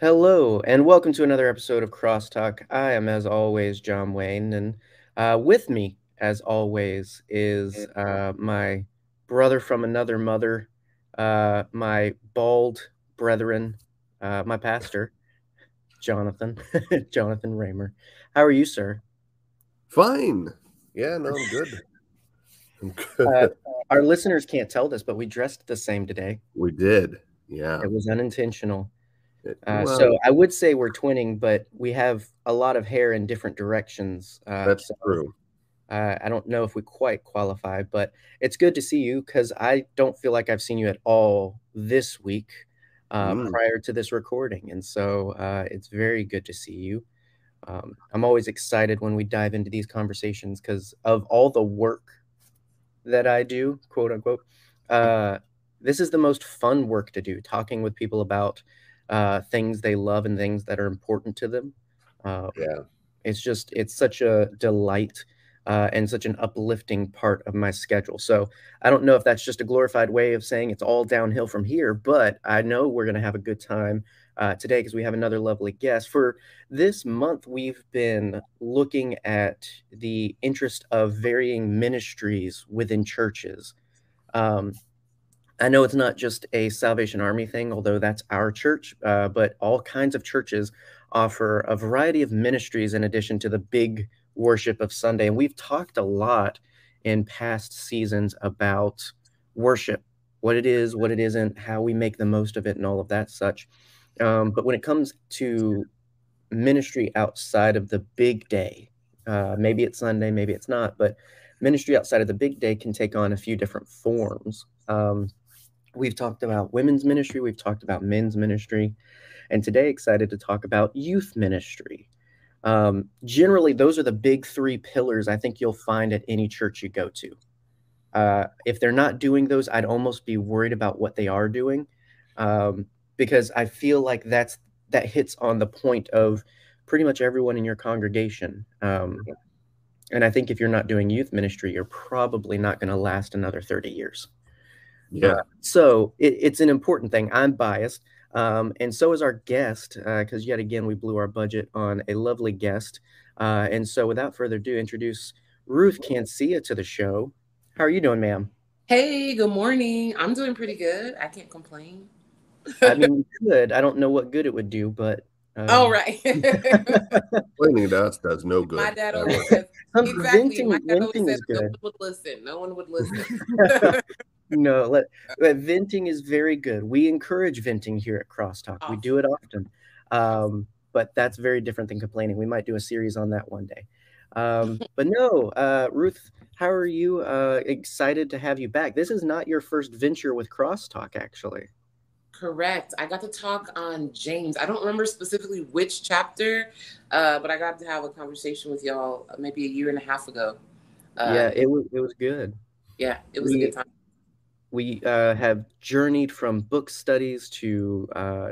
Hello, and welcome to another episode of Crosstalk. I am, as always, John Wayne, and with me, as always, is my brother from another mother, my bald brethren, my pastor, Jonathan Raymer. How are you, sir? Fine. Yeah, no, I'm good. I'm good. Our listeners can't tell this, but we dressed the same today. We did. Yeah. It was unintentional. So I would say we're twinning, but we have a lot of hair in different directions. That's true. I don't know if we quite qualify, but it's good to see you because I don't feel like I've seen you at all this week prior to this recording. And so it's very good to see you. I'm always excited when we dive into these conversations because of all the work that I do, quote unquote, this is the most fun work to do, talking with people about things they love and things that are important to them. It's such a delight and such an uplifting part of my schedule. So I don't know if that's just a glorified way of saying it's all downhill from here, but I know we're going to have a good time today because we have another lovely guest. For this month, we've been looking at the interest of varying ministries within churches. I know it's not just a Salvation Army thing, although that's our church, but all kinds of churches offer a variety of ministries in addition to the big worship of Sunday. And we've talked a lot in past seasons about worship, what it is, what it isn't, how we make the most of it, and all of that such. But when it comes to ministry outside of the big day, maybe it's Sunday, maybe it's not, but ministry outside of the big day can take on a few different forms. We've talked about women's ministry. We've talked about men's ministry. And today, excited to talk about youth ministry. Generally, those are the big three pillars I think you'll find at any church you go to. If they're not doing those, I'd almost be worried about what they are doing because I feel like that hits on the point of pretty much everyone in your congregation. And I think if you're not doing youth ministry, you're probably not going to last another 30 years. Yeah. So it's an important thing. I'm biased. And so is our guest, because yet again, we blew our budget on a lovely guest. And so without further ado, introduce Ruth Cancia to the show. How are you doing, ma'am? Hey, good morning. I'm doing pretty good. I can't complain. I mean, good. I don't know what good it would do, but. Oh, right. Complaining to us does no good. My dad always says, exactly. My dad always says no one would listen. No one would listen. No, venting is very good. We encourage venting here at Crosstalk. Awesome. We do it often, but that's very different than complaining. We might do a series on that one day. But no, Ruth, how are you? Excited to have you back. This is not your first venture with Crosstalk, actually. Correct. I got to talk on James. I don't remember specifically which chapter, but I got to have a conversation with y'all maybe a year and a half ago. It was good. Yeah, it was a good time. We have journeyed from book studies to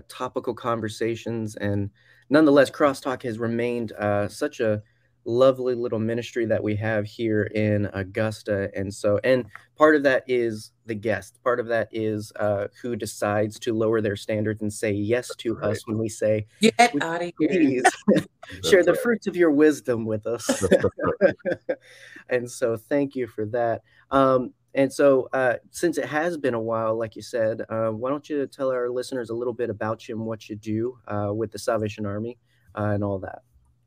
topical conversations, and nonetheless, Crosstalk has remained such a lovely little ministry that we have here in Augusta. And part of that is the guest. Part of that is who decides to lower their standards and say yes to us when we say, "Get out of here. Please share the fruits of your wisdom with us." And so thank you for that. And so since it has been a while, like you said, why don't you tell our listeners a little bit about you and what you do with the Salvation Army and all that?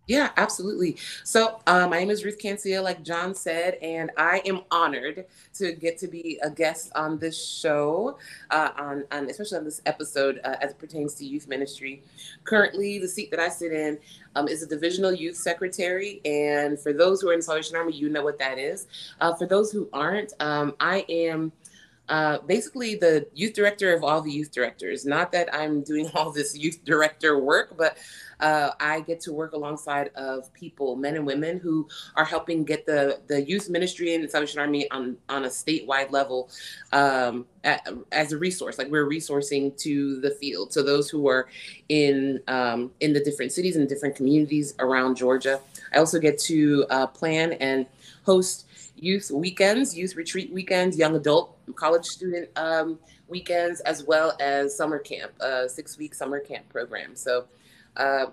Yeah, absolutely. So my name is Ruth Cancia, like John said, and I am honored to get to be a guest on this show, on especially on this episode as it pertains to youth ministry. Currently, the seat that I sit in is a divisional youth secretary. And for those who are in the Salvation Army, you know what that is. For those who aren't, I am basically the youth director of all the youth directors. Not that I'm doing all this youth director work, but I get to work alongside of people, men and women, who are helping get the youth ministry and the Salvation Army on a statewide level as a resource. Like we're resourcing to the field. So those who are in the different cities and different communities around Georgia. I also get to plan and host youth retreat weekends, young adult college student weekends, as well as summer camp, a 6-week summer camp program. So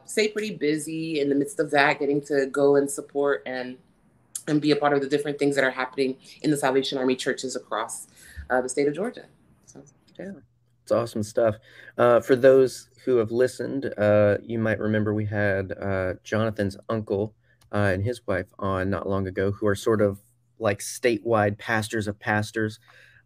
stay pretty busy in the midst of that, getting to go and support and be a part of the different things that are happening in the Salvation Army churches across the state of Georgia. So, yeah. It's awesome stuff. For those who have listened, you might remember we had Jonathan's uncle and his wife on not long ago, who are sort of like statewide pastors of pastors,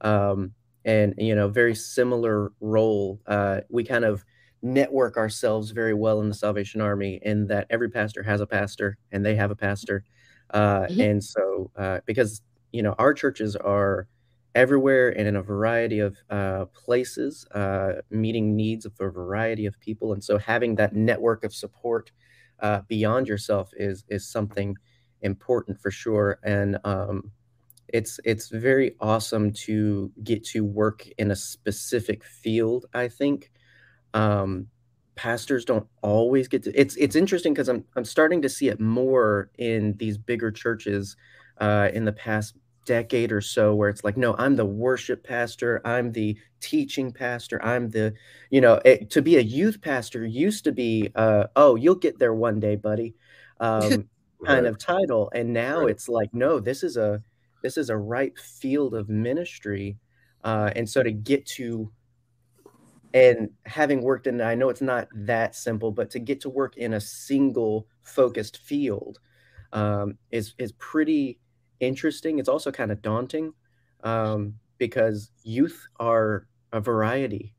and, you know, very similar role. We kind of network ourselves very well in the Salvation Army, in that every pastor has a pastor and they have a pastor. And so because, you know, our churches are everywhere and in a variety of places, meeting needs of a variety of people. And so having that network of support beyond yourself is something important for sure. And it's very awesome to get to work in a specific field, I think. Pastors don't always get to, it's interesting because I'm starting to see it more in these bigger churches in the past decade or so, where it's like, no, I'm the worship pastor, I'm the teaching pastor, I'm the, you know, to be a youth pastor used to be, oh, you'll get there one day, buddy, kind of title. And now it's like, no, this is a ripe field of ministry. And so to get to, and having worked in, I know it's not that simple, but to get to work in a single focused field is pretty interesting. It's also kind of daunting because youth are a variety.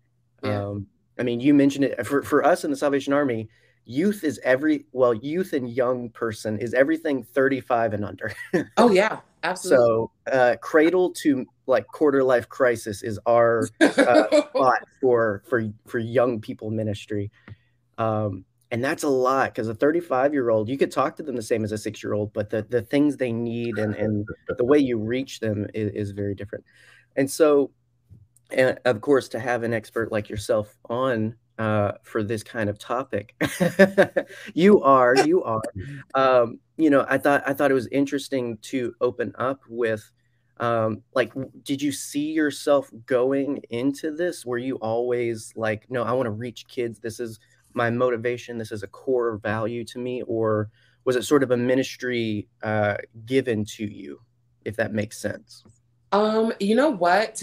Yeah. I mean, you mentioned it for us in the Salvation Army, youth is youth and young person is everything 35 and under. Oh yeah, absolutely. So cradle to like quarter life crisis is our spot for young people ministry. And that's a lot, because a 35-year-old, you could talk to them the same as a 6-year-old, but the things they need and the way you reach them is very different. And so, and of course, to have an expert like yourself on for this kind of topic, you are, you know, I thought it was interesting to open up with, like, did you see yourself going into this? Were you always like, no, I want to reach kids, this is my motivation, this is a core value to me? Or was it sort of a ministry given to you, if that makes sense? You know what,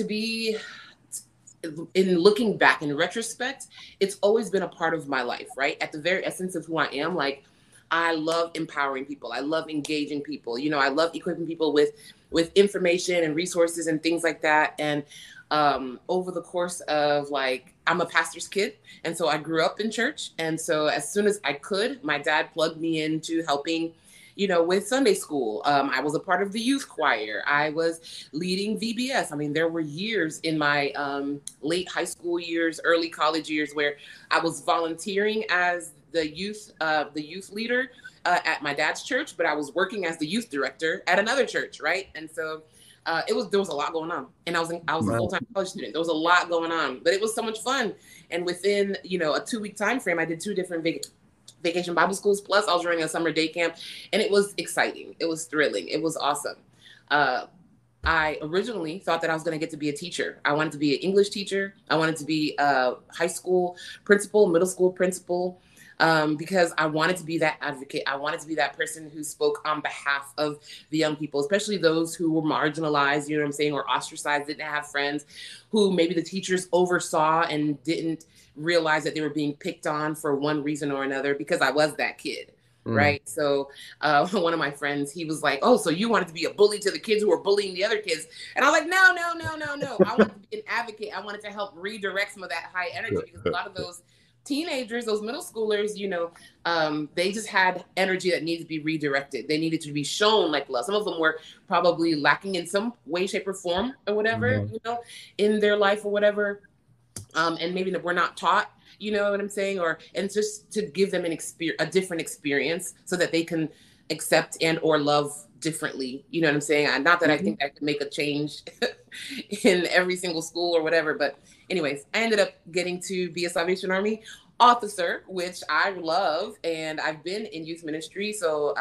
in looking back, in retrospect, it's always been a part of my life, right? At the very essence of who I am, like, I love empowering people. I love engaging people. You know, I love equipping people with information and resources and things like that. And over the course of, like, I'm a pastor's kid, and so I grew up in church. And so as soon as I could, my dad plugged me into helping, you know, with Sunday school. I was a part of the youth choir. I was leading VBS. I mean, there were years in my late high school years, early college years, where I was volunteering as the youth leader at my dad's church, but I was working as the youth director at another church, right? And so there was a lot going on, and I was a full-time college student. There was a lot going on, but it was so much fun. And within, you know, a 2-week time frame, I did 2 different vacation Bible schools, plus I was running a summer day camp, and it was exciting, it was thrilling, it was awesome. I originally thought that I was going to get to be a teacher. I wanted to be an English teacher. I wanted to be a high school principal, middle school principal, because I wanted to be that advocate. I wanted to be that person who spoke on behalf of the young people, especially those who were marginalized, you know what I'm saying, or ostracized, didn't have friends, who maybe the teachers oversaw and didn't realize that they were being picked on for one reason or another, because I was that kid. Right. So one of my friends, he was like, oh, so you wanted to be a bully to the kids who were bullying the other kids. And I was like, no. I wanted to be an advocate. I wanted to help redirect some of that high energy, because a lot of those teenagers, those middle schoolers, you know, they just had energy that needed to be redirected. They needed to be shown like love. Some of them were probably lacking in some way, shape, or form or whatever, you know, in their life or whatever. And maybe that we're not taught, you know what I'm saying? And just to give them a different experience, so that they can accept and or love differently. You know what I'm saying? Not that I think I could make a change in every single school or whatever, but anyways, I ended up getting to be a Salvation Army officer, which I love, and I've been in youth ministry. So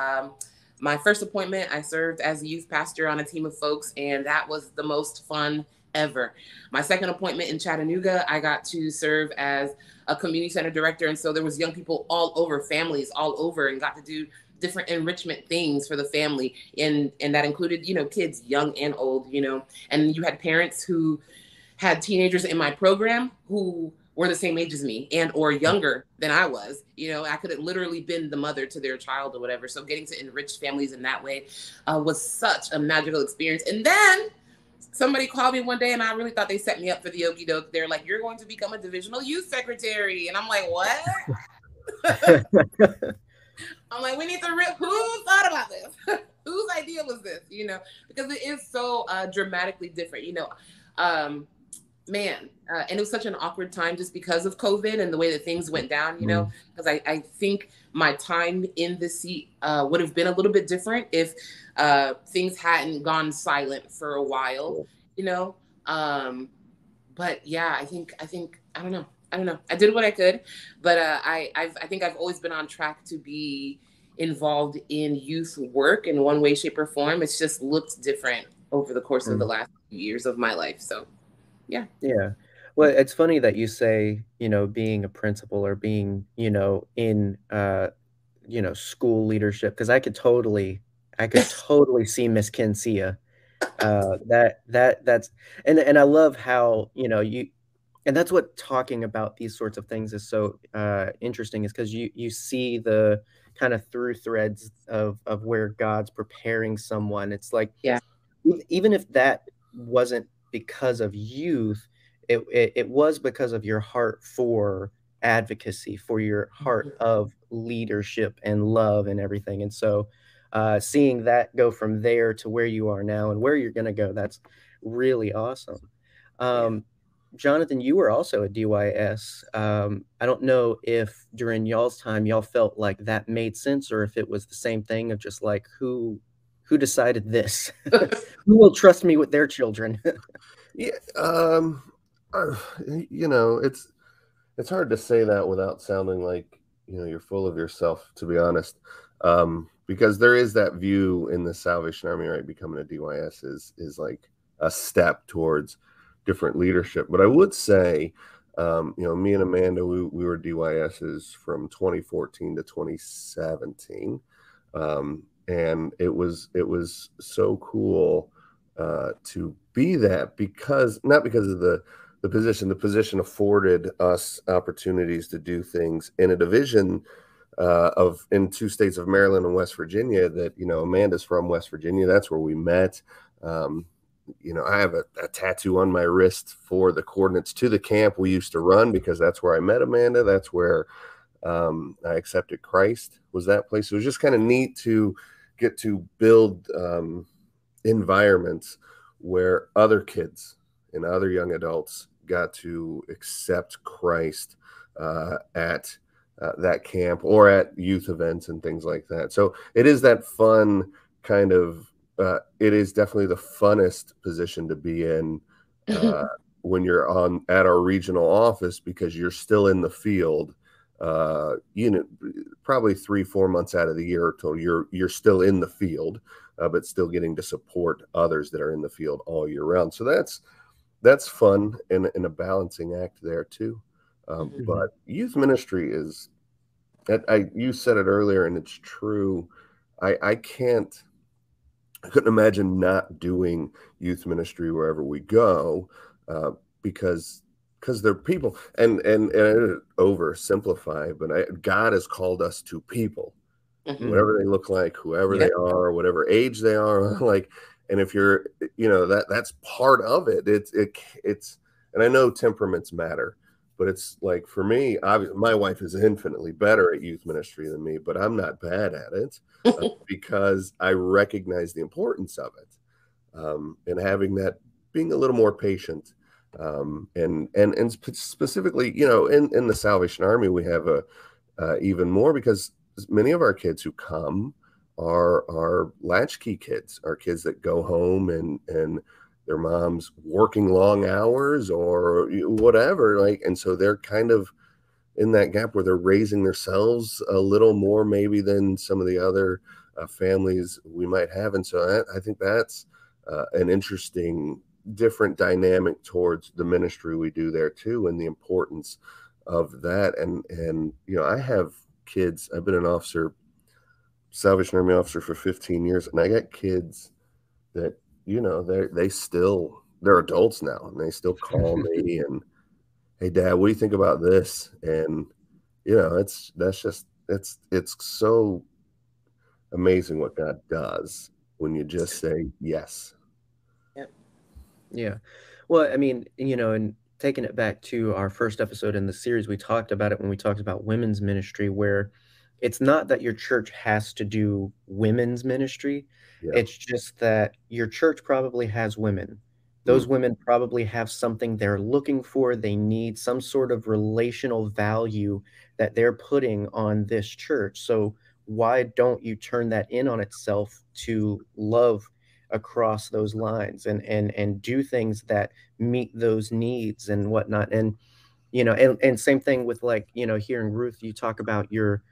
my first appointment, I served as a youth pastor on a team of folks, and that was the most fun ever. My second appointment in Chattanooga, I got to serve as a community center director. And so there was young people all over, families all over, and got to do different enrichment things for the family. And that included, you know, kids young and old, you know, and you had parents who had teenagers in my program who were the same age as me and or younger than I was. You know, I could have literally been the mother to their child or whatever. So getting to enrich families in that way was such a magical experience. And then somebody called me one day and I really thought they set me up for the okey doke. They're like, "You're going to become a divisional youth secretary." And I'm like, "What?" I'm like, we need to rip. Who thought about this? Whose idea was this? You know, because it is so dramatically different, you know. And it was such an awkward time just because of COVID and the way that things went down, you know, because I think my time in the seat would have been a little bit different if things hadn't gone silent for a while, you know. But yeah, I think I don't know. I did what I could, but I think I've always been on track to be involved in youth work in one way, shape, or form. It's just looked different over the course of the last few years of my life. So yeah. Yeah. Well, it's funny that you say, you know, being a principal or being, you know, in, you know, school leadership, because I could totally see Miss Cancia. That's, and I love how, you know, and that's what talking about these sorts of things is so interesting, is because you see the kind of through threads of where God's preparing someone. It's like, yeah, even if that wasn't because of youth, it was because of your heart for advocacy, for your heart of leadership and love and everything. And so seeing that go from there to where you are now and where you're going to go, that's really awesome. Jonathan, you were also a DYS. I don't know if during y'all's time, y'all felt like that made sense, or if it was the same thing of just like, who decided this? Who will trust me with their children? Yeah, you know, it's hard to say that without sounding like, you know, you're full of yourself, to be honest, because there is that view in the Salvation Army, right? Becoming a DYS is like a step towards different leadership. But I would say, you know, me and Amanda, we were DYSs from 2014 to 2017. And it was so cool to be that, because not because of the position. The position afforded us opportunities to do things in a division in two states of Maryland and West Virginia that, you know, Amanda's from West Virginia. That's where we met. You know, I have a tattoo on my wrist for the coordinates to the camp we used to run, because that's where I met Amanda. That's where I accepted Christ, was that place. It was just kind of neat to get to build environments where other kids and other young adults got to accept Christ at that camp or at youth events and things like that. So it is that fun kind of, it is definitely the funnest position to be in when you're at our regional office, because you're still in the field. You know, probably 3-4 months out of the year till you're still in the field, but still getting to support others that are in the field all year round. So that's fun and a balancing act there too. But youth ministry is, you said it earlier and it's true. I couldn't imagine not doing youth ministry wherever we go, because they're people, and I oversimplify, but God has called us to people, whatever they look like, whoever they are, whatever age they are. Like, and if you're, you know, that's part of it. It's, and I know temperaments matter, but it's like, for me, my wife is infinitely better at youth ministry than me, but I'm not bad at it because I recognize the importance of it, and having that, being a little more patient. And specifically, you know, in the Salvation Army, we have even more, because many of our kids who come are latchkey kids, are kids that go home and their mom's working long hours or whatever. Like, and so they're kind of in that gap where they're raising themselves a little more maybe than some of the other families we might have. And so I think that's an interesting different dynamic towards the ministry we do there too, and the importance of that. And you know, I have kids. I've been an officer, Salvation Army officer, for 15 years, and I got kids that, you know, they're adults now, and they still call me and, hey, Dad, what do you think about this? And, you know, it's so amazing what God does when you just say yes. Yeah. Well, I mean, you know, and taking it back to our first episode in the series, we talked about it when we talked about women's ministry, where it's not that your church has to do women's ministry. Yeah. It's just that your church probably has women. Those women probably have something they're looking for. They need some sort of relational value that they're putting on this church. So why don't you turn that in on itself to love across those lines and do things that meet those needs and whatnot? And, you know, and same thing with, like, you know, hearing Ruth, you talk about your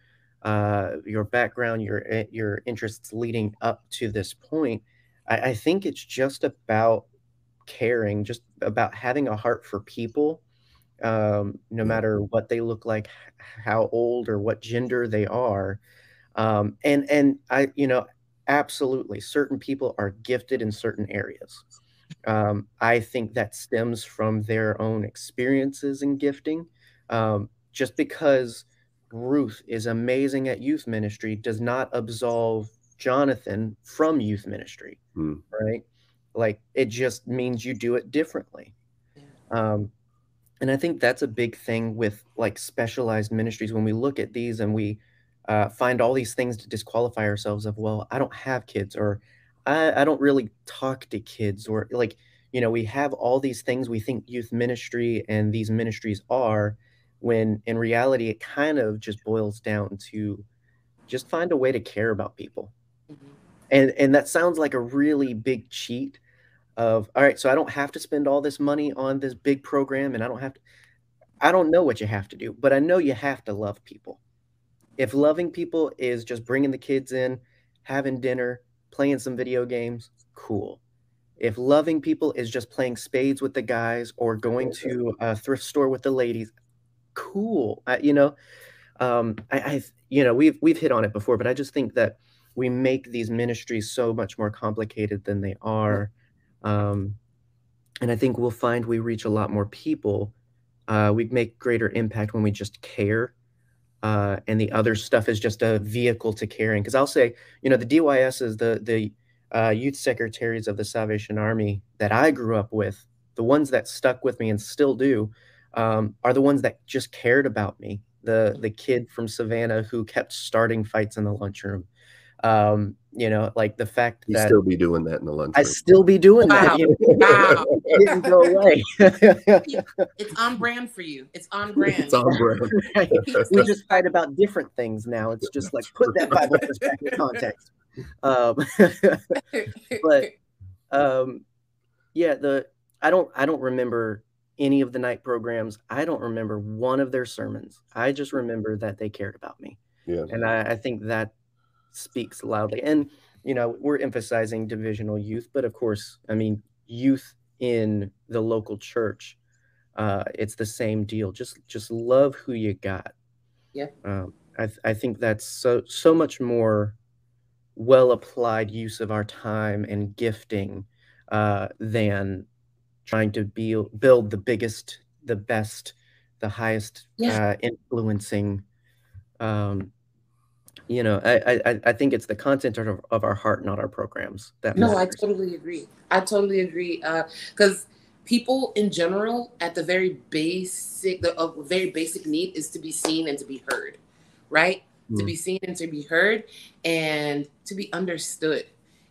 background, your interests leading up to this point. I think it's just about caring, just about having a heart for people, no matter what they look like, how old or what gender they are. And I, you know, absolutely, certain people are gifted in certain areas. I think that stems from their own experiences and gifting. Just because Ruth is amazing at youth ministry does not absolve Jonathan from youth ministry, right? Like, it just means you do it differently. Yeah. And I think that's a big thing with, like, specialized ministries. When we look at these and we find all these things to disqualify ourselves of, well, I don't have kids, or I don't really talk to kids, or, like, you know, we have all these things we think youth ministry and these ministries are, when in reality, it kind of just boils down to just find a way to care about people. Mm-hmm. And that sounds like a really big cheat of, all right, so I don't have to spend all this money on this big program, and I don't have to, I don't know what you have to do, but I know you have to love people. If loving people is just bringing the kids in, having dinner, playing some video games, cool. If loving people is just playing spades with the guys or going to a thrift store with the ladies, cool. We've hit on it before, but I just think that we make these ministries so much more complicated than they are. And I think we'll find we reach a lot more people. We make greater impact when we just care. And the other stuff is just a vehicle to caring. Because I'll say, you know, the DYS is the youth secretaries of the Salvation Army that I grew up with. The ones that stuck with me and still do are the ones that just cared about me. The kid from Savannah who kept starting fights in the lunchroom. You know, like the fact that you still be doing that in the lunchroom. I still be doing that. You know? Wow. It didn't go away. It's on brand for you. It's on brand. It's on brand. Right? We just fight about different things now. It's just like, put that Bible back in context. I don't remember any of the night programs. I don't remember one of their sermons. I just remember that they cared about me. Yeah. And I think that speaks loudly. And, you know, we're emphasizing divisional youth, but of course, I mean, youth in the local church, it's the same deal. Just love who you got. Yeah. I think that's so much more well applied use of our time and gifting than trying to build the biggest, the best, the highest influencing. You know, I think it's the content of our heart, not our programs. That matters. No, I totally agree. Because people in general, at the very basic, need is to be seen and to be heard, right? Mm. To be seen and to be heard, and to be understood.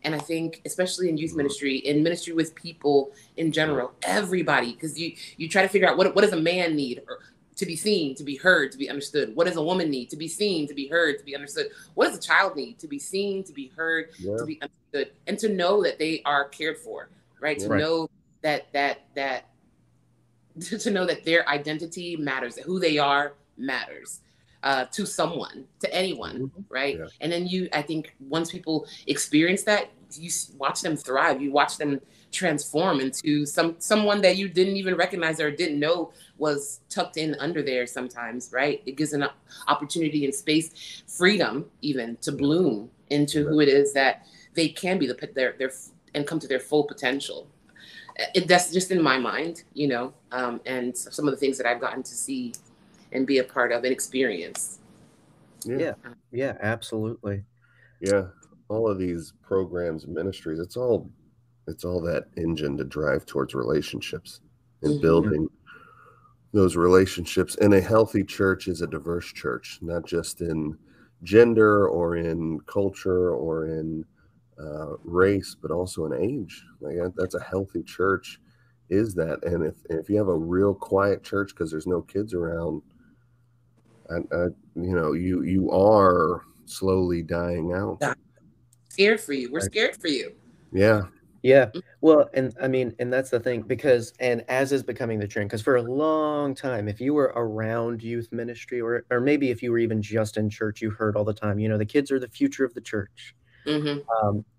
And I think, especially in youth ministry, in ministry with people in general, everybody, because you try to figure out what does a man need, or to be seen, to be heard, to be understood. What does a woman need? To be seen, to be heard, to be understood. What does a child need? To be seen, to be heard, to be understood, and to know that they are cared for, right? To know that to know that their identity matters, that who they are matters to someone, to anyone, right? Yeah. And then I think once people experience that, you watch them thrive. You watch them transform into someone that you didn't even recognize or didn't know was tucked in under there sometimes, right? It gives an opportunity and space, freedom even, to bloom into who it is that they can be, their and come to their full potential. That's just in my mind, you know, and some of the things that I've gotten to see and be a part of and experience. Yeah, absolutely. Yeah, all of these programs, ministries, it's all that engine to drive towards relationships and building those relationships. And a healthy church is a diverse church, not just in gender or in culture or in race, but also in age. Like that's a healthy church, is that. And if you have a real quiet church because there's no kids around, I you know, you are slowly dying out. Scared for you. We're scared for you. Yeah. Well, and I mean, and that's the thing, because, and as is becoming the trend, because for a long time, if you were around youth ministry or maybe if you were even just in church, you heard all the time, you know, the kids are the future of the church.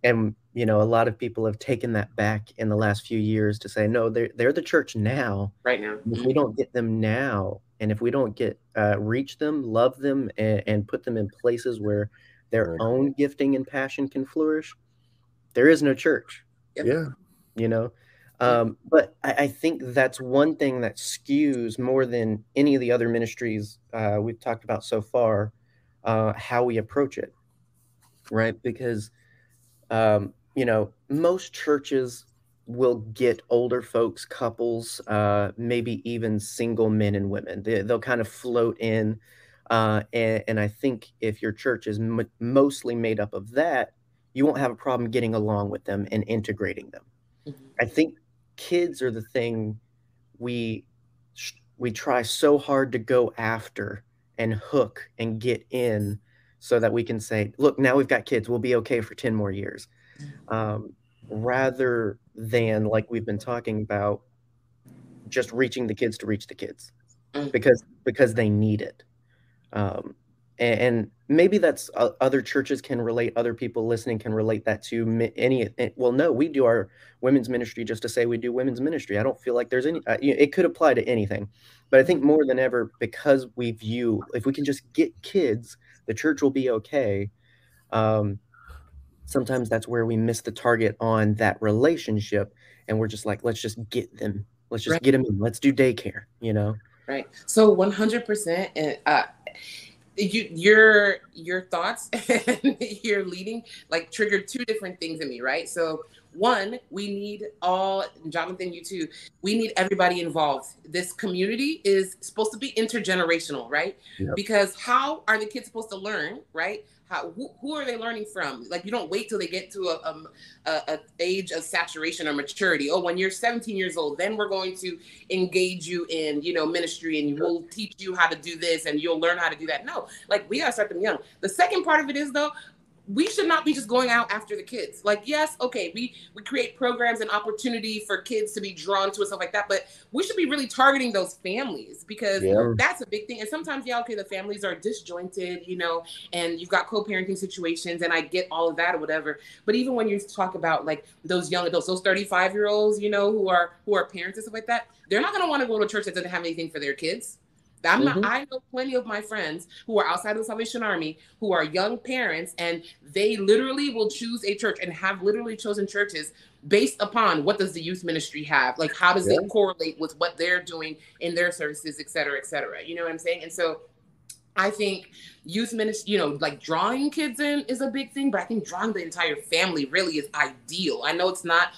And, you know, a lot of people have taken that back in the last few years to say, no, they're the church now. Right now. If we don't get them now, and if we don't get reach them, love them, and put them in places where their own gifting and passion can flourish, there is no church. Yeah. You know, but I think that's one thing that skews more than any of the other ministries we've talked about so far, how we approach it. Right. Because, you know, most churches will get older folks, couples, maybe even single men and women. They'll kind of float in. And I think if your church is mostly made up of that, you won't have a problem getting along with them and integrating them. I think kids are the thing we try so hard to go after and hook and get in so that we can say, look, now we've got kids, we'll be okay for 10 more years. Rather than, like we've been talking about, just reaching the kids to reach the kids because they need it. And maybe that's other churches can relate. Other people listening can relate that to any. Well, no, we do our women's ministry just to say we do women's ministry. I don't feel like there's any, it could apply to anything, but I think more than ever, because we view, if we can just get kids, the church will be okay. Sometimes that's where we miss the target on that relationship. And we're just like, let's just get them. Let's just get them in. Let's do daycare, you know? Right. So 100%. And, your thoughts and your leading like triggered two different things in me, right? So one, we need all, Jonathan, you too, we need everybody involved. This community is supposed to be intergenerational, right? Because how are the kids supposed to learn, right? Who are they learning from? Like, you don't wait till they get to a age of saturation or maturity. Oh, when you're 17 years old, then we're going to engage you in, you know, ministry, and we'll teach you how to do this and you'll learn how to do that. No, like, we gotta start them young. The second part of it is, though, we should not be just going out after the kids. Like, yes, okay, we create programs and opportunity for kids to be drawn to and stuff like that, but we should be really targeting those families, because that's a big thing. And sometimes, okay, the families are disjointed, you know, and you've got co-parenting situations, and I get all of that or whatever. But even when you talk about like those young adults, those 35-year-olds, you know, who are parents and stuff like that, they're not gonna wanna go to a church that doesn't have anything for their kids. I know plenty of my friends who are outside of the Salvation Army who are young parents, and they literally will choose a church and have literally chosen churches based upon what does the youth ministry have? Like, how does it correlate with what they're doing in their services, et cetera, et cetera. You know what I'm saying? And so I think youth ministry, you know, like drawing kids in is a big thing, but I think drawing the entire family really is ideal. I know it's not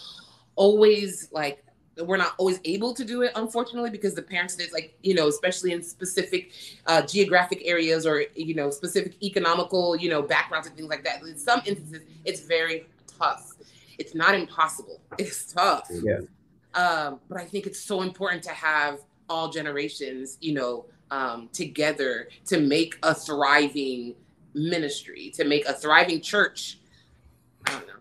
always like, we're not always able to do it, unfortunately, because the parents did, like, you know, especially in specific geographic areas or, you know, specific economical, you know, backgrounds and things like that. In some instances, it's very tough. It's not impossible. It's tough. But I think it's so important to have all generations, you know, together to make a thriving ministry, to make a thriving church. I don't know.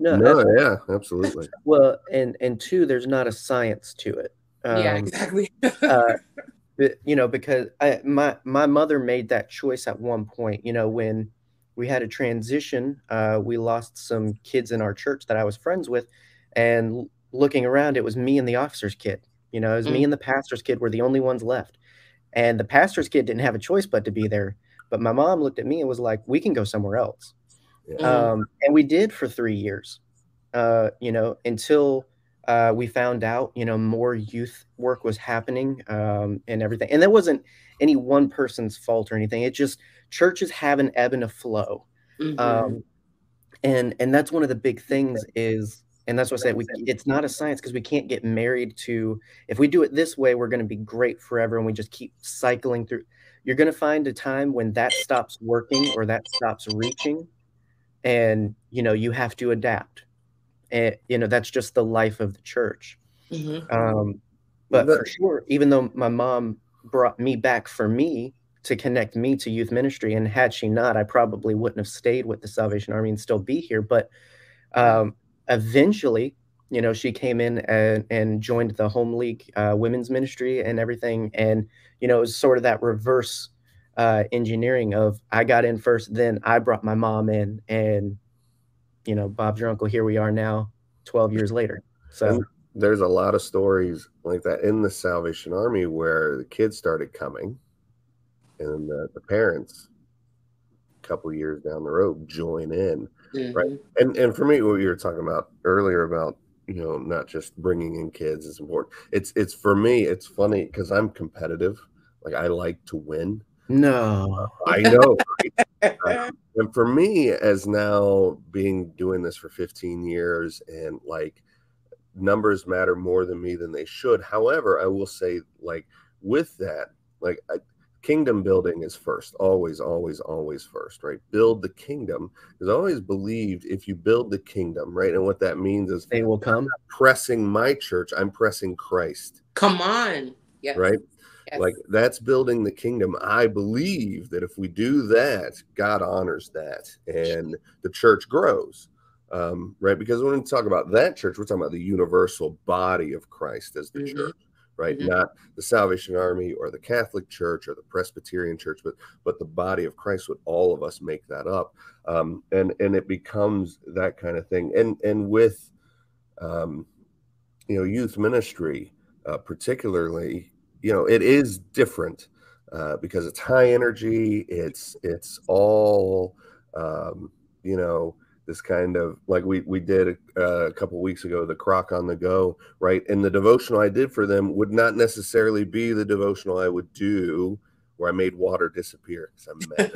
No, absolutely. Well, and two, there's not a science to it. Exactly. You know, because my mother made that choice at one point, you know, when we had a transition. We lost some kids in our church that I was friends with, and looking around, it was me and the officer's kid. You know, it was me and the pastor's kid were the only ones left. And the pastor's kid didn't have a choice but to be there. But my mom looked at me and was like, we can go somewhere else. And we did for 3 years, you know, until we found out, you know, more youth work was happening and everything. And that wasn't any one person's fault or anything. It just churches have an ebb and a flow. And that's one of the big things is, and that's what I said, it's not a science, because we can't get married to, if we do it this way, we're going to be great forever. And we just keep cycling through. You're going to find a time when that stops working or that stops reaching. And, you know, you have to adapt. And, you know, that's just the life of the church. But for sure, even though my mom brought me back for me to connect me to youth ministry, and had she not, I probably wouldn't have stayed with the Salvation Army and still be here. But, eventually, you know, she came in and joined the Home League women's ministry and everything. And, you know, it was sort of that reverse engineering of I got in first, then I brought my mom in. And, you know, Bob's your uncle, here we are now 12 years later. So and there's a lot of stories like that in the Salvation Army where the kids started coming and the parents a couple years down the road join in. Right. And for me, what you were talking about earlier about, you know, not just bringing in kids is important. It's for me, it's funny because I'm competitive. Like I like to win. No, I know. Right? And for me as now doing this for 15 years and like numbers matter more than me than they should. However, I will say like with that, like kingdom building is first, always, always, always first, right? Build the kingdom, because I always believed if you build the kingdom, right? And what that means is they will come. I'm not pressing my church, I'm pressing Christ. Come on. Yes. Right? Yes. Like that's building the kingdom. I believe that if we do that, God honors that and the church grows, right? Because when we talk about that church, we're talking about the universal body of Christ as the church. Right? Not the Salvation Army or the Catholic Church or the Presbyterian Church, but the body of Christ would all of us make that up. And it becomes that kind of thing. And with, you know, youth ministry, particularly, you know, it is different because it's high energy. It's all, you know, this kind of like we did a couple weeks ago, the Kroc on the go, right? And the devotional I did for them would not necessarily be the devotional I would do where I made water disappear because I'm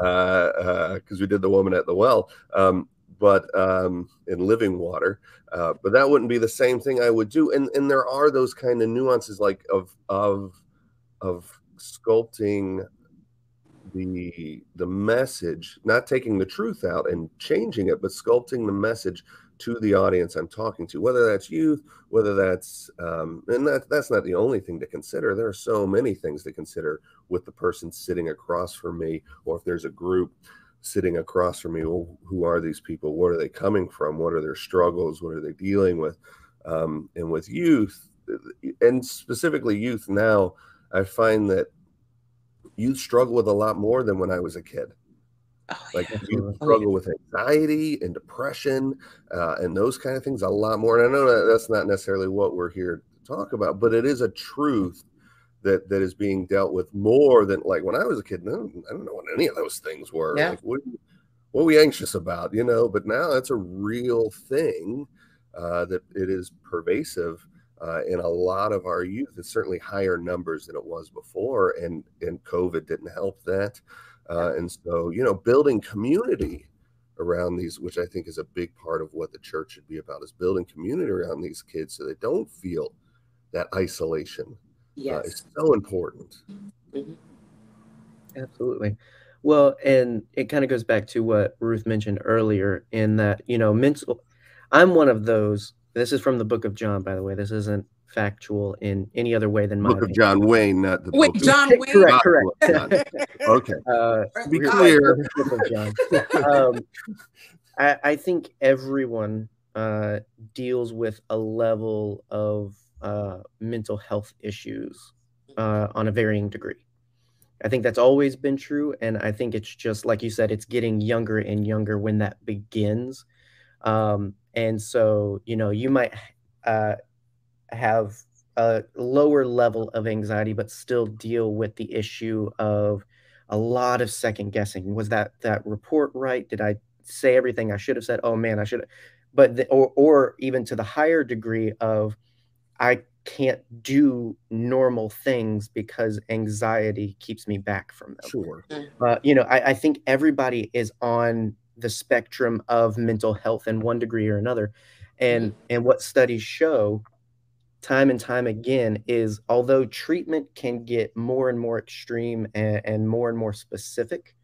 mad because we did the woman at the well, but in living water, but that wouldn't be the same thing I would do. And there are those kind of nuances like of sculpting the message, not taking the truth out and changing it, but sculpting the message to the audience I'm talking to, whether that's youth, whether that's, and that's not the only thing to consider. There are so many things to consider with the person sitting across from me, or if there's a group sitting across from me, well, who are these people? What are they coming from? What are their struggles? What are they dealing with? And with youth, and specifically youth now, I find that you struggle with a lot more than when I was a kid. You struggle with anxiety and depression and those kind of things a lot more. And I know that that's not necessarily what we're here to talk about, but it is a truth that is being dealt with more than like when I was a kid. I don't know what any of those things were. Yeah. Like, what are we anxious about, you know? But now that's a real thing that it is pervasive. In a lot of our youth, it's certainly higher numbers than it was before, and COVID didn't help that. And so, you know, building community around these, which I think is a big part of what the church should be about, is building community around these kids so they don't feel that isolation. Yes, is so important. Absolutely. Well, and it kind of goes back to what Ruth mentioned earlier in that, you know, I'm one of those. This is from the book of John, by the way. This isn't factual in any other way than my book of John Wayne, not the book of John Wayne. Correct. Okay. Be clear. I think everyone deals with a level of mental health issues on a varying degree. I think that's always been true. And I think it's just, like you said, it's getting younger and younger when that begins. And so, you know, you might have a lower level of anxiety, but still deal with the issue of a lot of second guessing. Was that report right? Did I say everything I should have said? Oh man, I should have. But or even to the higher degree of, I can't do normal things because anxiety keeps me back from them. Sure. You know, I think everybody is on the spectrum of mental health in one degree or another. And what studies show time and time again is, although treatment can get more and more extreme and more specific,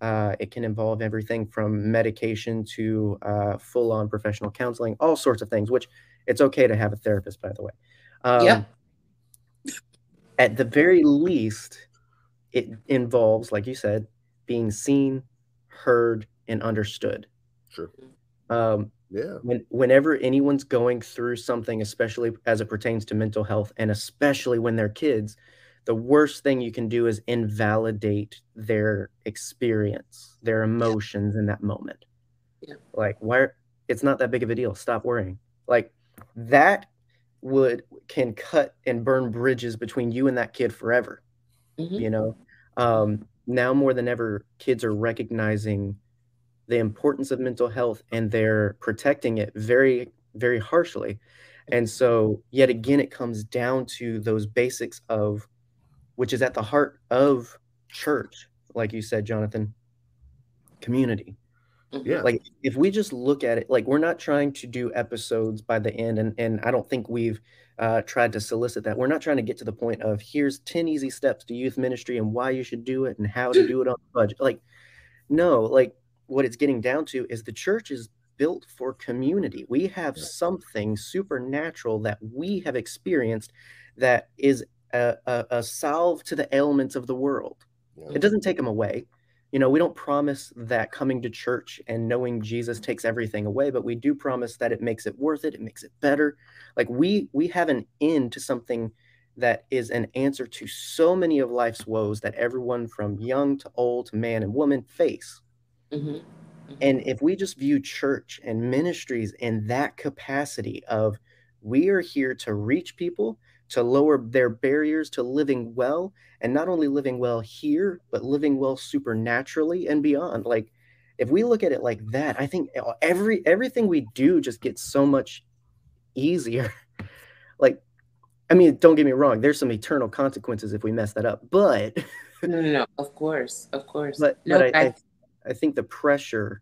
it can involve everything from medication to full-on professional counseling, all sorts of things, which it's okay to have a therapist, by the way. Yeah. At the very least, it involves, like you said, being seen, heard, and understood. Sure. Yeah. Whenever anyone's going through something, especially as it pertains to mental health, and especially when they're kids, the worst thing you can do is invalidate their experience, their emotions in that moment. Yeah. Like, why? It's not that big of a deal. Stop worrying. Like, that can cut and burn bridges between you and that kid forever. Mm-hmm. You know, now more than ever, kids are recognizing the importance of mental health, and they're protecting it very, very harshly. And so yet again, it comes down to those basics of, which is at the heart of church, like you said, Jonathan, community. Yeah. Like, if we just look at it, like, we're not trying to do episodes by the end, and I don't think we've tried to solicit that. We're not trying to get to the point of, here's 10 easy steps to youth ministry and why you should do it and how to do it on the budget. Like, no, like, what it's getting down to is the church is built for community. We have something supernatural that we have experienced that is a salve to the ailments of the world. Yeah. It doesn't take them away. You know, we don't promise that coming to church and knowing Jesus takes everything away, but we do promise that it makes it worth it. It makes it better. Like, we have an end to something that is an answer to so many of life's woes that everyone from young to old to man and woman face. Mm-hmm. Mm-hmm. And if we just view church and ministries in that capacity of, we are here to reach people, to lower their barriers to living well, and not only living well here, but living well supernaturally and beyond. Like, if we look at it like that, I think everything we do just gets so much easier. Like, I mean, don't get me wrong, there's some eternal consequences if we mess that up, but no, of course. But I think the pressure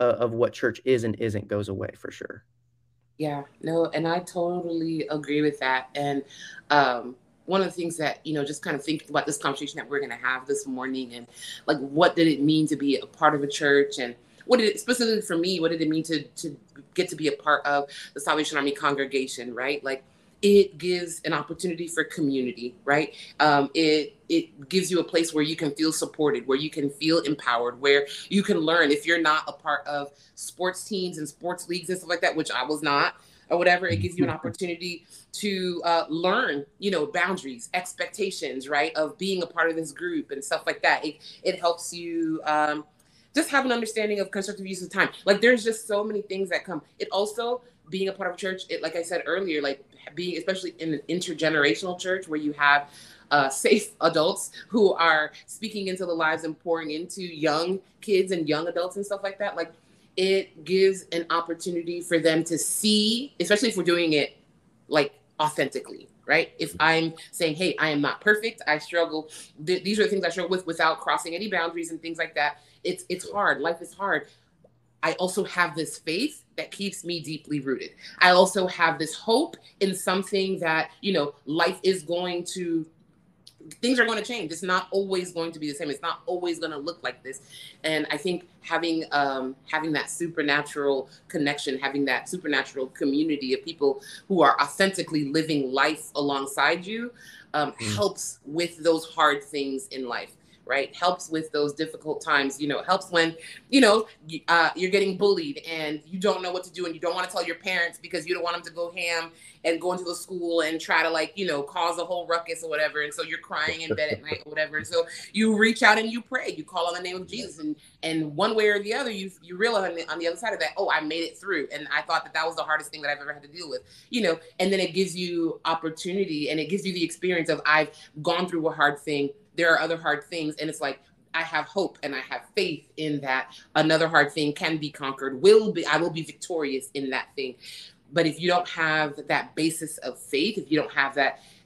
of what church is and isn't goes away for sure. Yeah, no, and I totally agree with that. And one of the things that, you know, just kind of thinking about this conversation that we're going to have this morning, and like, what did it mean to be a part of a church, and what did it, specifically for me, what did it mean to get to be a part of the Salvation Army congregation, right? Like, it gives an opportunity for community, right? It gives you a place where you can feel supported, where you can feel empowered, where you can learn. If you're not a part of sports teams and sports leagues and stuff like that, which I was not, or whatever, it gives you an opportunity to learn, you know, boundaries, expectations, right, of being a part of this group and stuff like that. It helps you just have an understanding of constructive use of time. Like, there's just so many things that come. It also, being a part of church, it, like I said earlier, like, being especially in an intergenerational church where you have safe adults who are speaking into the lives and pouring into young kids and young adults and stuff like that. Like, it gives an opportunity for them to see, especially if we're doing it like authentically, right? If I'm saying, hey, I am not perfect, I struggle, these are the things I struggle with without crossing any boundaries and things like that. It's hard, life is hard. I also have this faith that keeps me deeply rooted. I also have this hope in something that, you know, life is going to, things are going to change. It's not always going to be the same. It's not always going to look like this. And I think having that supernatural connection, having that supernatural community of people who are authentically living life alongside you helps with those hard things in life. right? Helps with those difficult times, you know, helps when, you know, you're getting bullied and you don't know what to do and you don't want to tell your parents because you don't want them to go ham and go into the school and try to, like, you know, cause a whole ruckus or whatever. And so you're crying in bed at night or whatever. And so you reach out and you pray, you call on the name of Jesus. And one way or the other, you realize on the other side of that, oh, I made it through. And I thought that that was the hardest thing that I've ever had to deal with, you know, and then it gives you opportunity and it gives you the experience of I've gone through a hard thing. There are other hard things. And it's like, I have hope and I have faith in that another hard thing can be conquered, I will be victorious in that thing. But if you don't have that basis of faith, if you don't have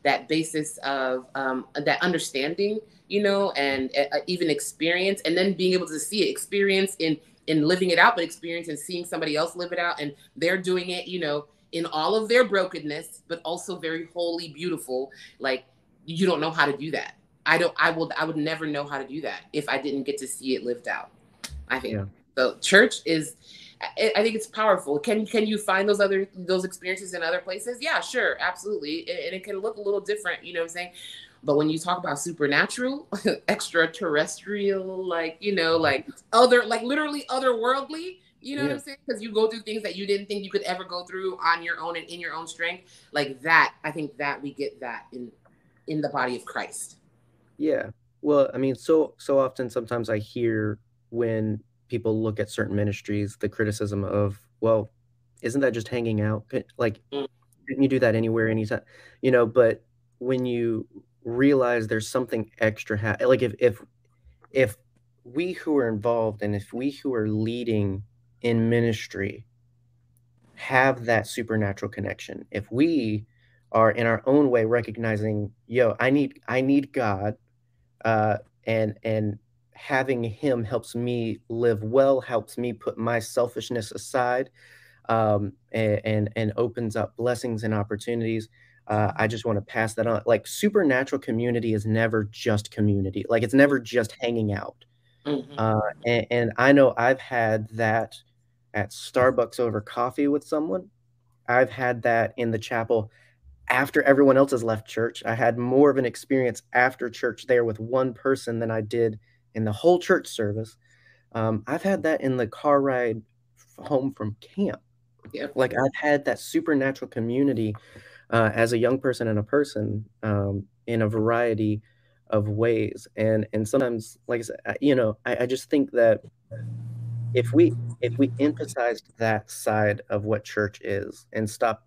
that basis of that understanding, you know, and even experience, and then being able to see it, experience in living it out, but experience in seeing somebody else live it out and they're doing it, you know, in all of their brokenness, but also very holy, beautiful. Like, you don't know how to do that. I would never know how to do that if I didn't get to see it lived out. I think so. Church is, I think it's powerful. Can you find those experiences in other places? Yeah, sure, absolutely. And it can look a little different, you know what I'm saying? But when you talk about supernatural, extraterrestrial, like, you know, like other, like literally otherworldly, you know what I'm saying? Because you go through things that you didn't think you could ever go through on your own and in your own strength. Like that, I think that we get that in the body of Christ. Yeah. Well, I mean, so often sometimes I hear when people look at certain ministries, the criticism of, well, isn't that just hanging out? Like, didn't you do that anywhere, anytime? You know, but when you realize there's something extra, like if we who are involved and if we who are leading in ministry have that supernatural connection, if we are in our own way recognizing, yo, I need God, and having him helps me live well, helps me put my selfishness aside, and opens up blessings and opportunities. I just want to pass that on. Like, supernatural community is never just community. Like, it's never just hanging out. Mm-hmm. And I know I've had that at Starbucks over coffee with someone. I've had that in the chapel after everyone else has left church. I had more of an experience after church there with one person than I did in the whole church service. I've had that in the car ride home from camp. Yeah. Like, I've had that supernatural community as a young person and a person in a variety of ways. And sometimes, like I said, you know, I just think that if we emphasized that side of what church is and stopped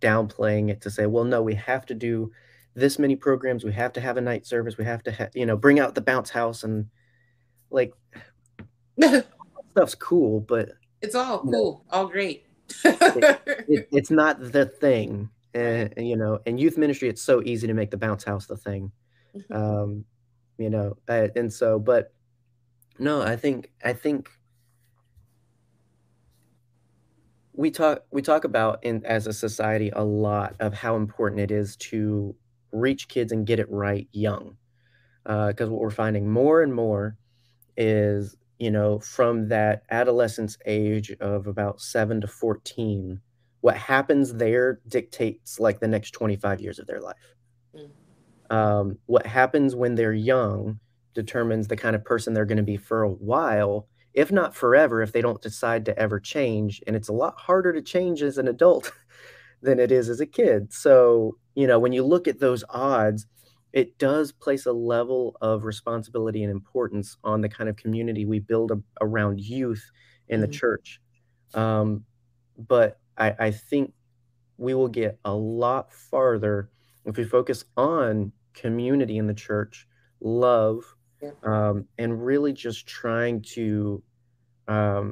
downplaying it to say, well, no, we have to do this many programs, we have to have a night service, we have to you know, bring out the bounce house, and like stuff's cool, but it's all cool, know, all great. it's not the thing. And you know, in youth ministry, it's so easy to make the bounce house the thing. You know, and so, but no, I think we talk about as a society a lot of how important it is to reach kids and get it right young, because what we're finding more and more is, you know, from that adolescence age of about 7 to 14, what happens there dictates like the next 25 years of their life. Mm-hmm. What happens when they're young determines the kind of person they're going to be for a while, if not forever, if they don't decide to ever change. And it's a lot harder to change as an adult than it is as a kid. So, you know, when you look at those odds, it does place a level of responsibility and importance on the kind of community we build around youth in the church. But I think we will get a lot farther if we focus on community in the church, love, and really just trying to, like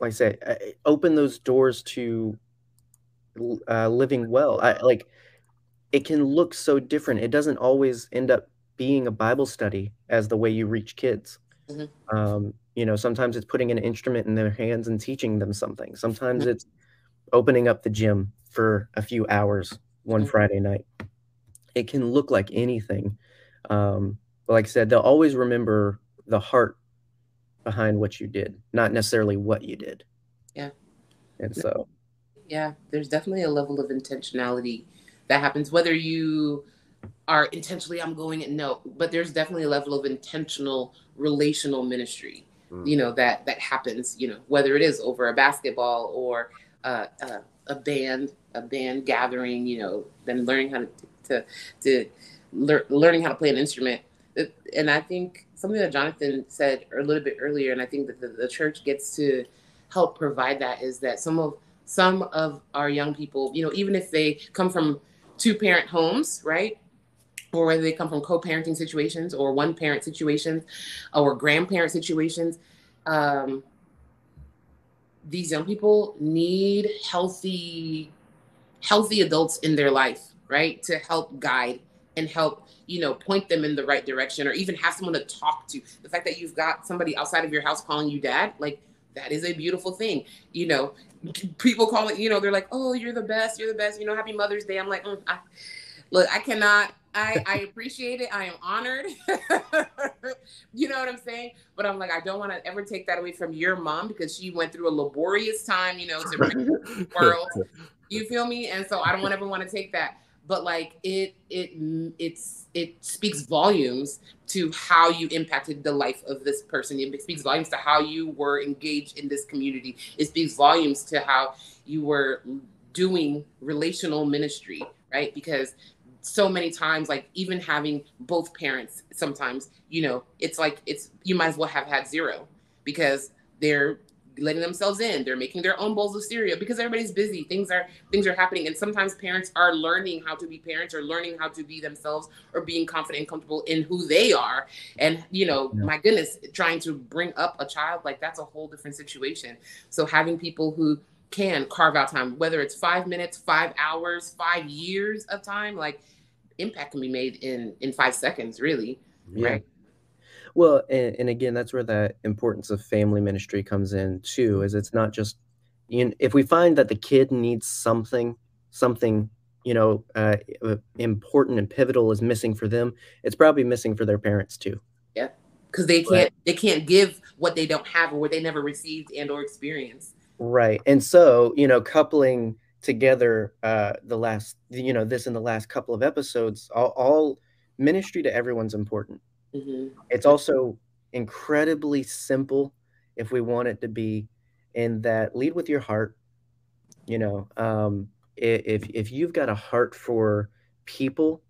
I say, open those doors to living well. Like, it can look so different. It doesn't always end up being a Bible study as the way you reach kids. Mm-hmm. You know, sometimes it's putting an instrument in their hands and teaching them something. Sometimes it's opening up the gym for a few hours one Friday night. It can look like anything. But like I said, they'll always remember the heart behind what you did, not necessarily what you did. Yeah. And so, yeah, there's definitely a level of intentionality that happens, whether you are intentionally, I'm going and no, but there's definitely a level of intentional relational ministry, you know, that happens, you know, whether it is over a basketball or a band gathering, you know, then learning how to learning how to play an instrument. And I think something that Jonathan said a little bit earlier, and I think that the church gets to help provide that, is that some of our young people, you know, even if they come from two-parent homes, right, or whether they come from co-parenting situations or one-parent situations or grandparent situations, these young people need healthy adults in their life, right, to help guide and help, you know, point them in the right direction, or even have someone to talk to. The fact that you've got somebody outside of your house calling you dad, like, that is a beautiful thing. You know, people call it, you know, they're like, oh, you're the best, you know, happy Mother's Day. I'm like, I appreciate it. I am honored. You know what I'm saying? But I'm like, I don't want to ever take that away from your mom, because she went through a laborious time, you know, to bring the world. You feel me? And so I don't ever want to take that. But like it speaks volumes to how you impacted the life of this person. It speaks volumes to how you were engaged in this community. It speaks volumes to how you were doing relational ministry, right? Because so many times, like, even having both parents, sometimes, you know, it's like, it's, you might as well have had zero, because they're letting themselves in, they're making their own bowls of cereal, because everybody's busy, things are happening. And sometimes parents are learning how to be parents, or learning how to be themselves, or being confident and comfortable in who they are. And, you know, my goodness, trying to bring up a child, like, that's a whole different situation. So having people who can carve out time, whether it's 5 minutes, 5 hours, 5 years of time, like, impact can be made in 5 seconds, really. Yeah. Right. Well, and again, that's where the importance of family ministry comes in too, is it's not just, you know, if we find that the kid needs something, you know, important and pivotal is missing for them, it's probably missing for their parents too. Yeah. Cause they can't give what they don't have, or what they never received and or experienced. Right. And so, you know, coupling together the last couple of episodes, all ministry to everyone's important. Mm-hmm. It's also incredibly simple if we want it to be, in that lead with your heart. You know, if you've got a heart for people,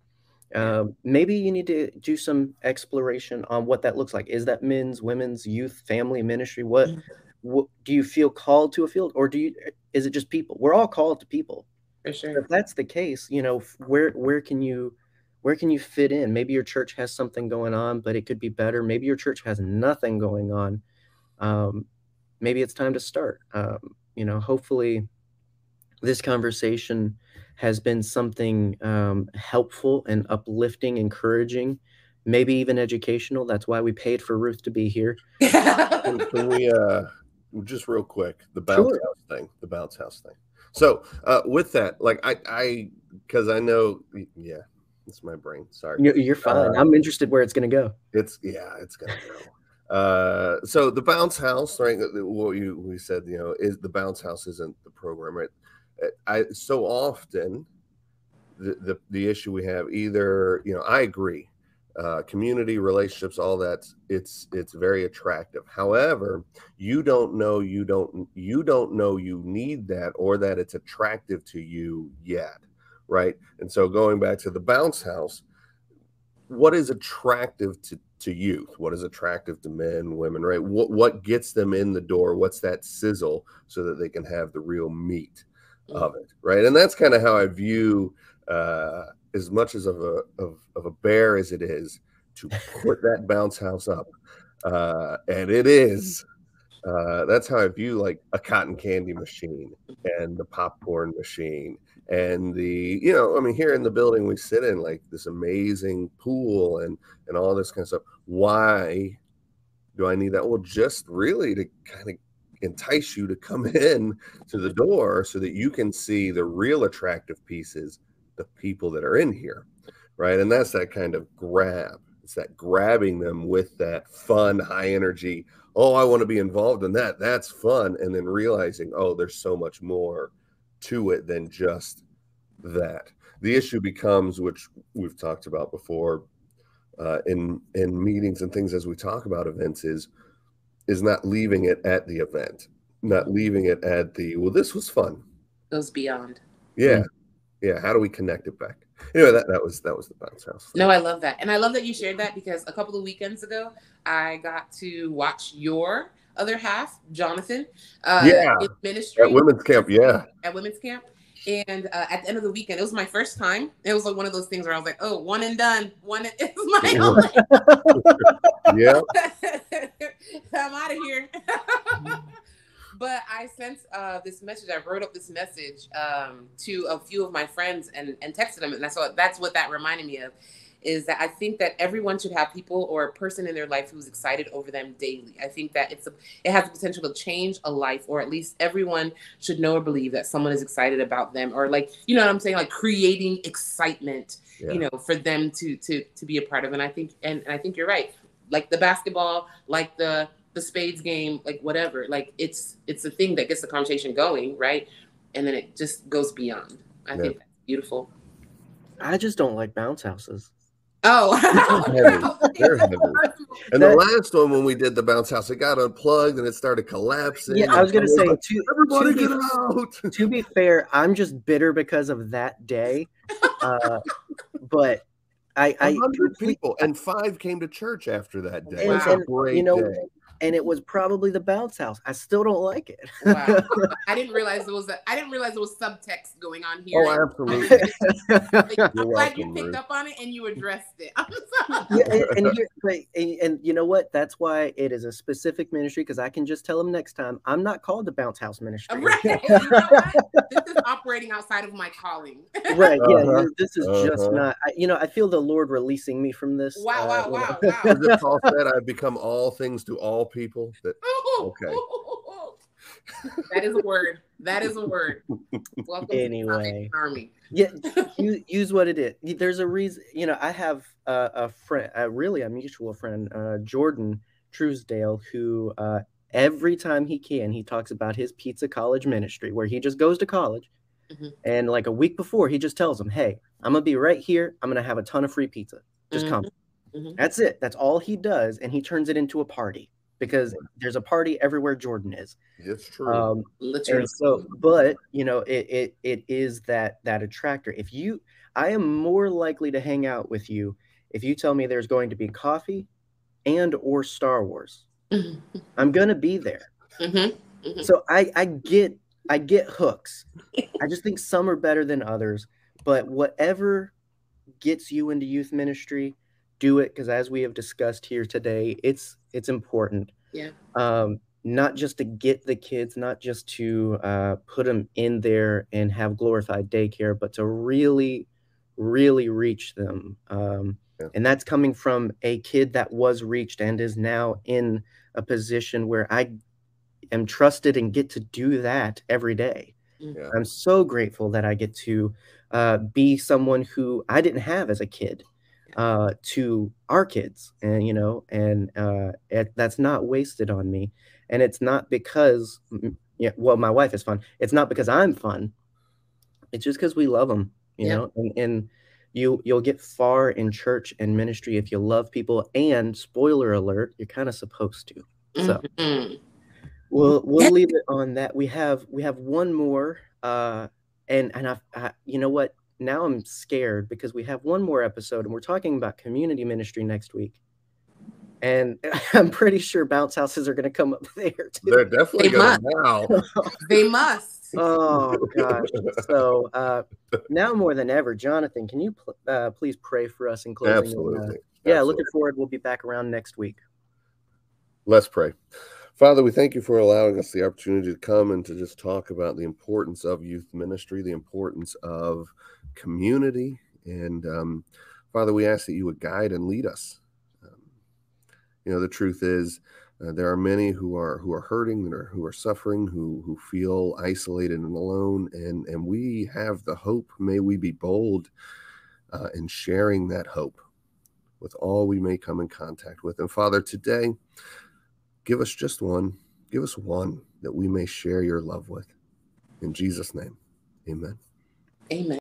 maybe you need to do some exploration on what that looks like. Is that men's, women's, youth, family ministry? What do you feel called to a field, or is it just people? We're all called to people. For sure. If that's the case, you know, where can you fit in? Maybe your church has something going on, but it could be better. Maybe your church has nothing going on. Maybe it's time to start. You know, hopefully this conversation has been something helpful and uplifting, encouraging, maybe even educational. That's why we paid for Ruth to be here. Can we just real quick, the bounce house thing, So with that, like because I know, yeah. It's my brain. Sorry. You're fine. I'm interested where it's going to go. It's going to go. So the bounce house, right? What we said, you know, is the bounce house isn't the program, right? So often the issue we have, either, you know, I agree, community, relationships, all that, it's very attractive. However, you don't know you need that, or that it's attractive to you yet. Right. And so going back to the bounce house, what is attractive to youth? What is attractive to men, women, right? What gets them in the door? What's that sizzle, so that they can have the real meat of it, right? And that's kind of how I view, as much as of a bear as it is to put that bounce house up. And it is. That's how I view, like, a cotton candy machine and the popcorn machine and the, you know, I mean, here in the building we sit in, like, this amazing pool and all this kind of stuff. Why do I need that? Well, just really to kind of entice you to come in to the door, so that you can see the real attractive pieces, the people that are in here, right? And that's that kind of grab. It's that grabbing them with that fun, high energy, oh, I want to be involved in that. That's fun. And then realizing, oh, there's so much more to it than just that. The issue becomes, which we've talked about before in meetings and things as we talk about events, is not leaving it at the event, not leaving it at the, well, this was fun. Goes beyond. Yeah. Yeah. How do we connect it back? Anyway, that was the bounce house. No, I love that. And I love that you shared that, because a couple of weekends ago, I got to watch your other half, Jonathan, in ministry. At women's camp. Yeah. At women's camp. And at the end of the weekend, it was my first time. It was like one of those things where I was like, oh, one and done. It was my only. I'm out of here. But I sent this message. I wrote up this message to a few of my friends and texted them. And that's what that reminded me of, is that I think that everyone should have people or a person in their life who's excited over them daily. I think that it has the potential to change a life, or at least everyone should know or believe that someone is excited about them, or, like, you know what I'm saying? Like creating excitement, you know, for them to be a part of. And I think, and I think you're right. Like the basketball, like the spades game, like whatever, like it's a thing that gets the conversation going, right? And then it just goes beyond. I think that's beautiful. I just don't like bounce houses. Oh, they're heavy. And the last one, when we did the bounce house, it got unplugged and it started collapsing. Yeah, I was gonna say, like, everybody get out. To be fair, I'm just bitter because of that day, but. 100 people, and 5 came to church after that day. Wow. It was a great day. And it was probably the bounce house. I still don't like it. Wow. I didn't realize there was subtext going on here. Oh, absolutely. I'm glad you picked up on it and you addressed it. I'm sorry. Yeah, and you know what? That's why it is a specific ministry, because I can just tell them next time, I'm not called the bounce house ministry. Right. You know what? This is operating outside of my calling. Right. Yeah. This is just not. I feel the Lord releasing me from this. Wow. As Paul said, I've become all things to all people. That okay. That is a word. That is a word. Welcome anyway, to the Army. Yeah, use what it is. There's a reason. You know, I have a friend, really a mutual friend, Jordan Truesdale, who every time he can, he talks about his pizza college ministry, where he just goes to college, and like a week before, he just tells them, "Hey, I'm gonna be right here. I'm gonna have a ton of free pizza. Just come." That's it. That's all he does, and he turns it into a party. Because there's a party everywhere Jordan is. It's true. Literally. So, but you know, it is that attractor. I am more likely to hang out with you if you tell me there's going to be coffee, and/or Star Wars. I'm gonna be there. So I get hooks. I just think some are better than others. But whatever gets you into youth ministry, do it, because as we have discussed here today, it's important. Yeah. Not just to get the kids, not just to put them in there and have glorified daycare, but to really, really reach them. And that's coming from a kid that was reached and is now in a position where I am trusted and get to do that every day. Yeah. I'm so grateful that I get to be someone who I didn't have as a kid. To our kids, and that's not wasted on me, and it's not because my wife is fun, it's not because I'm fun, it's just because we love them, you know and you'll get far in church and ministry if you love people, and spoiler alert, you're kind of supposed to. So we'll leave it on that. We have one more, and I you know what, now I'm scared, because we have one more episode and we're talking about community ministry next week. And I'm pretty sure bounce houses are going to come up there too. They're definitely going now. They must. Oh, gosh. So now more than ever, Jonathan, can you please pray for us in closing? Absolutely. Yeah, looking forward. We'll be back around next week. Let's pray. Father, we thank you for allowing us the opportunity to come and to just talk about the importance of youth ministry, the importance of community. And Father, we ask that you would guide and lead us. The truth is, there are many who are hurting, who are suffering, who feel isolated and alone. And we have the hope. May we be bold in sharing that hope with all we may come in contact with. And Father, today, give us just one. Give us one that we may share your love with. In Jesus' name, amen. Amen.